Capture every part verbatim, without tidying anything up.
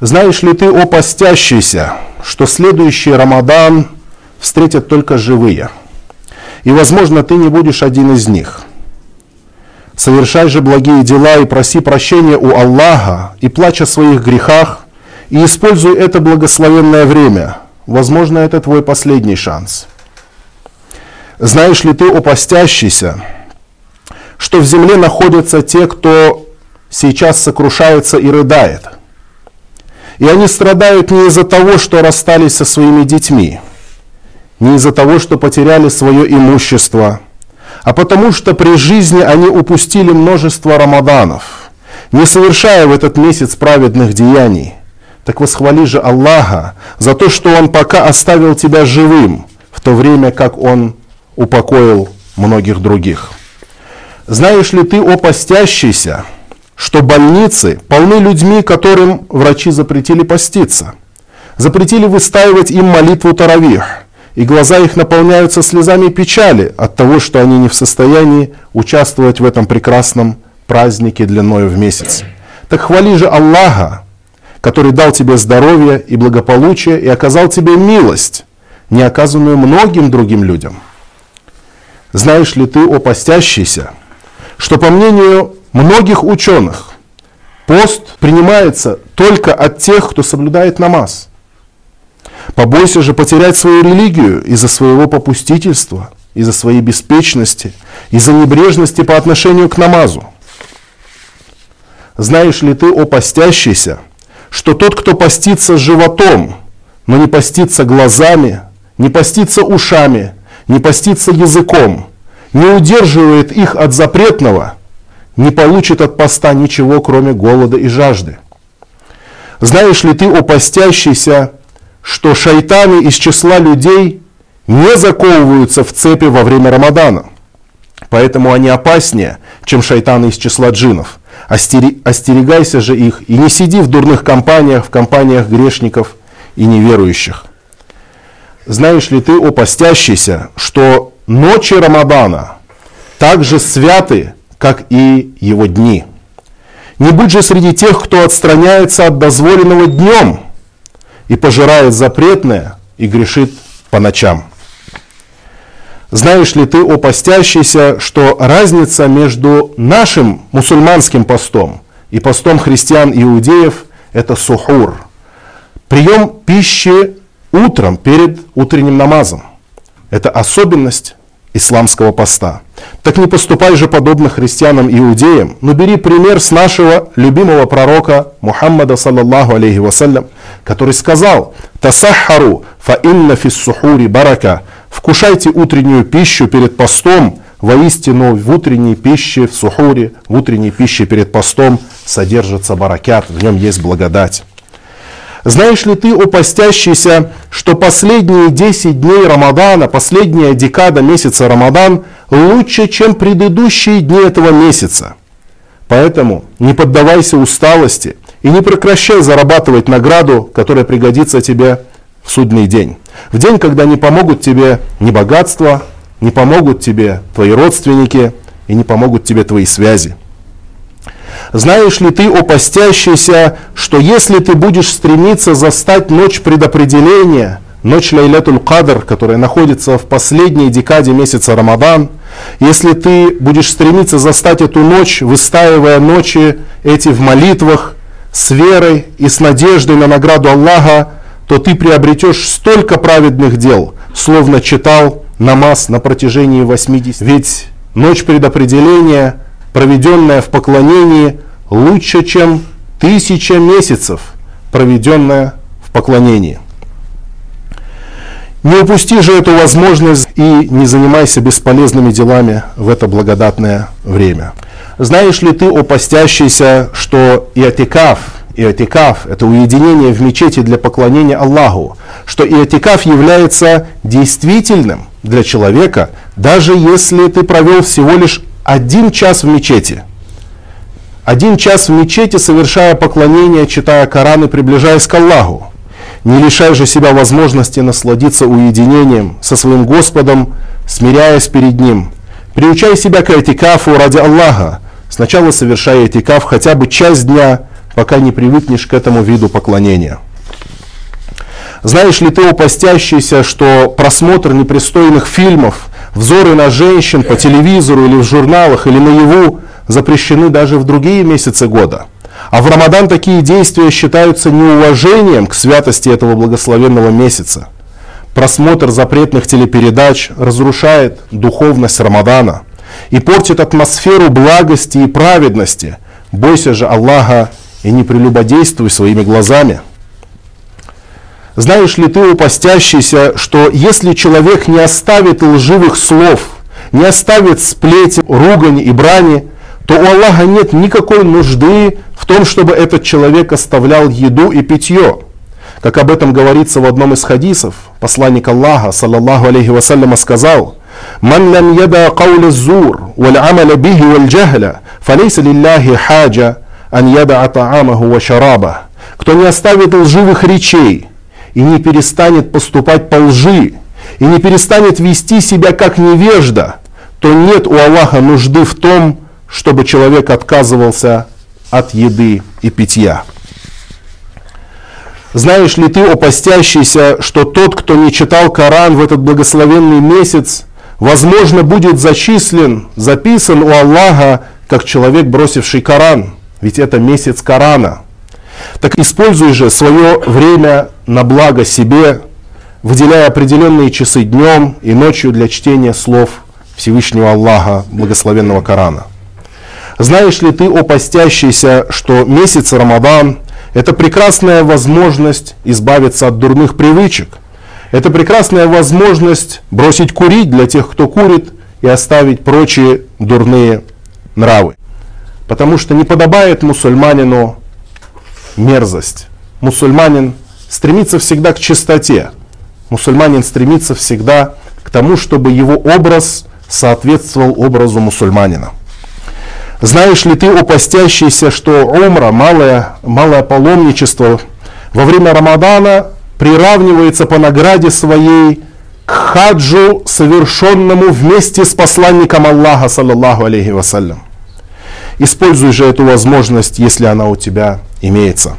Знаешь ли ты, о постящийся, что следующий Рамадан встретят только живые, и, возможно, ты не будешь один из них? Совершай же благие дела и проси прощения у Аллаха, и плачь о своих грехах, и используй это благословенное время. Возможно, это твой последний шанс. Знаешь ли ты, о постящийся, что в земле находятся те, кто сейчас сокрушается и рыдает, и они страдают не из-за того, что расстались со своими детьми, не из-за того, что потеряли свое имущество, а потому что при жизни они упустили множество рамаданов, не совершая в этот месяц праведных деяний. Так восхвали же Аллаха за то, что Он пока оставил тебя живым, в то время как Он упокоил многих других. Знаешь ли ты, о постящийся, что больницы полны людьми, которым врачи запретили поститься, запретили выстаивать им молитву таравих, и глаза их наполняются слезами печали от того, что они не в состоянии участвовать в этом прекрасном празднике длиною в месяц. Так хвали же Аллаха, который дал тебе здоровье и благополучие и оказал тебе милость, не оказанную многим другим людям. Знаешь ли ты, о постящийся, что, по мнению многих ученых, пост принимается только от тех, кто соблюдает намаз? Побойся же потерять свою религию из-за своего попустительства, из-за своей беспечности, из-за небрежности по отношению к намазу. Знаешь ли ты, о постящийся, что тот, кто постится животом, но не постится глазами, не постится ушами, не постится языком, не удерживает их от запретного, не получит от поста ничего, кроме голода и жажды? Знаешь ли ты, о постящийся, что шайтаны из числа людей не заковываются в цепи во время Рамадана, поэтому они опаснее, чем шайтаны из числа джиннов? Остерегайся же их и не сиди в дурных компаниях, в компаниях грешников и неверующих. Знаешь ли ты, о постящийся, что ночи Рамадана так же святы, как и его дни? Не будь же среди тех, кто отстраняется от дозволенного днем и пожирает запретное, и грешит по ночам. Знаешь ли ты, о постящийся, что разница между нашим мусульманским постом и постом христиан-иудеев – это сухур, прием пищи утром перед утренним намазом. Это особенность исламского поста. Так не поступай же подобно христианам-иудеям, но бери пример с нашего любимого пророка Мухаммада, саллаллаху алейхи вассалям, который сказал: «Тасахару фа инна фиссухури барака». Вкушайте утреннюю пищу перед постом, воистину в утренней пище, в сухуре, в утренней пище перед постом содержится баракят, в нем есть благодать. Знаешь ли ты, о постящийся, что последние десять дней Рамадана, последняя декада месяца Рамадан лучше, чем предыдущие дни этого месяца? Поэтому не поддавайся усталости и не прекращай зарабатывать награду, которая пригодится тебе в судный день. В день, когда не помогут тебе ни богатство, не помогут тебе твои родственники и не помогут тебе твои связи. Знаешь ли ты, о постящийся, что если ты будешь стремиться застать ночь предопределения, ночь Лейлятуль-Кадр, которая находится в последней декаде месяца Рамадан, если ты будешь стремиться застать эту ночь, выстаивая ночи эти в молитвах, с верой и с надеждой на награду Аллаха, то ты приобретешь столько праведных дел, словно читал намаз на протяжении восьмидесяти. Ведь ночь предопределения, проведенная в поклонении, лучше, чем тысяча месяцев, проведенная в поклонении. Не упусти же эту возможность и не занимайся бесполезными делами в это благодатное время. Знаешь ли ты, о постящийся, что иатикаф, Иатикаф – это уединение в мечети для поклонения Аллаху, что иатикаф является действительным для человека, даже если ты провел всего лишь один час в мечети. Один час в мечети, совершая поклонение, читая Коран и приближаясь к Аллаху. Не лишай же себя возможности насладиться уединением со своим Господом, смиряясь перед Ним. Приучай себя к иатикафу ради Аллаха. Сначала совершай иатикаф хотя бы часть дня, пока не привыкнешь к этому виду поклонения. Знаешь ли ты, о постящийся, что просмотр непристойных фильмов, взоры на женщин по телевизору или в журналах, или наяву запрещены даже в другие месяцы года? А в Рамадан такие действия считаются неуважением к святости этого благословенного месяца. Просмотр запретных телепередач разрушает духовность Рамадана и портит атмосферу благости и праведности. Бойся же Аллаха и не прелюбодействуй своими глазами. Знаешь ли ты, о постящийся, что если человек не оставит лживых слов, не оставит сплетен, ругань и брани, то у Аллаха нет никакой нужды в том, чтобы этот человек оставлял еду и питье. Как об этом говорится в одном из хадисов, посланник Аллаха, саллаллаху алейхи вассаляма, сказал: «Ман лам яда кауля зур, валь амаля бихи валь джахля, фалейса лилляхи хаджа, ан яда атаамаху ва шараба». Кто не оставит лживых речей и не перестанет поступать по лжи, и не перестанет вести себя как невежда, то нет у Аллаха нужды в том, чтобы человек отказывался от еды и питья. Знаешь ли ты, о постящийся, что тот, кто не читал Коран в этот благословенный месяц, возможно, будет зачислен, записан у Аллаха, как человек, бросивший Коран, ведь это месяц Корана. Так используй же свое время на благо себе, выделяя определенные часы днем и ночью для чтения слов Всевышнего Аллаха, благословенного Корана. Знаешь ли ты, о постящийся, что месяц Рамадан – это прекрасная возможность избавиться от дурных привычек. Это прекрасная возможность бросить курить для тех, кто курит, и оставить прочие дурные нравы. Потому что не подобает мусульманину мерзость. Мусульманин стремится всегда к чистоте. Мусульманин стремится всегда к тому, чтобы его образ соответствовал образу мусульманина. Знаешь ли ты, о постящийся, что умра, малое, малое паломничество, во время Рамадана приравнивается по награде своей к хаджу, совершенному вместе с посланником Аллаха, саллаллаху алейхи вассалям. Используй же эту возможность, если она у тебя имеется.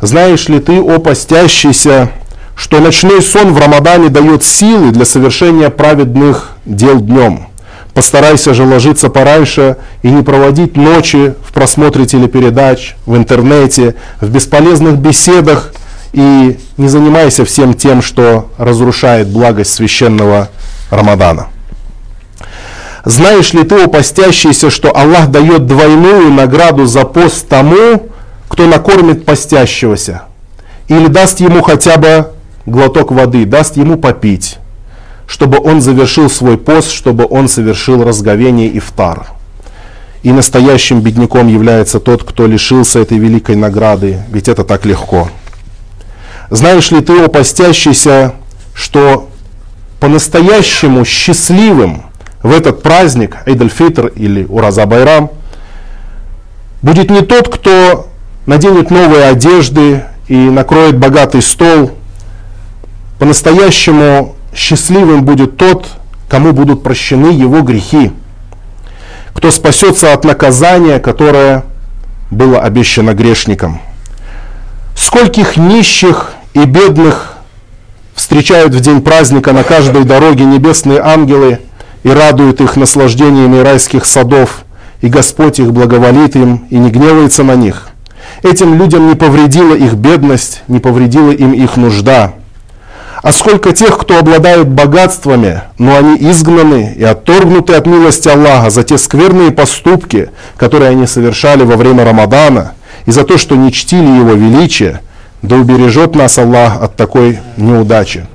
Знаешь ли ты, о постящийся, что ночной сон в Рамадане дает силы для совершения праведных дел днем? Постарайся же ложиться пораньше и не проводить ночи в просмотре телепередач, в интернете, в бесполезных беседах, и не занимайся всем тем, что разрушает благость священного Рамадана. Знаешь ли ты, о постящийся, что Аллах дает двойную награду за пост тому, кто накормит постящегося, или даст ему хотя бы глоток воды, даст ему попить, чтобы он завершил свой пост, чтобы он совершил разговение и ифтар. И настоящим бедняком является тот, кто лишился этой великой награды, ведь это так легко. Знаешь ли ты, о постящийся, что по-настоящему счастливым в этот праздник, Айд-аль-Фитр или Ураза-Байрам, будет не тот, кто наденет новые одежды и накроет богатый стол. По-настоящему счастливым будет тот, кому будут прощены его грехи, кто спасется от наказания, которое было обещано грешникам. Скольких нищих и бедных встречают в день праздника на каждой дороге небесные ангелы и радуют их наслаждениями райских садов, и Господь их благоволит им и не гневается на них. Этим людям не повредила их бедность, не повредила им их нужда. А сколько тех, кто обладает богатствами, но они изгнаны и отторгнуты от милости Аллаха за те скверные поступки, которые они совершали во время Рамадана, и за то, что не чтили его величие, да убережет нас Аллах от такой неудачи.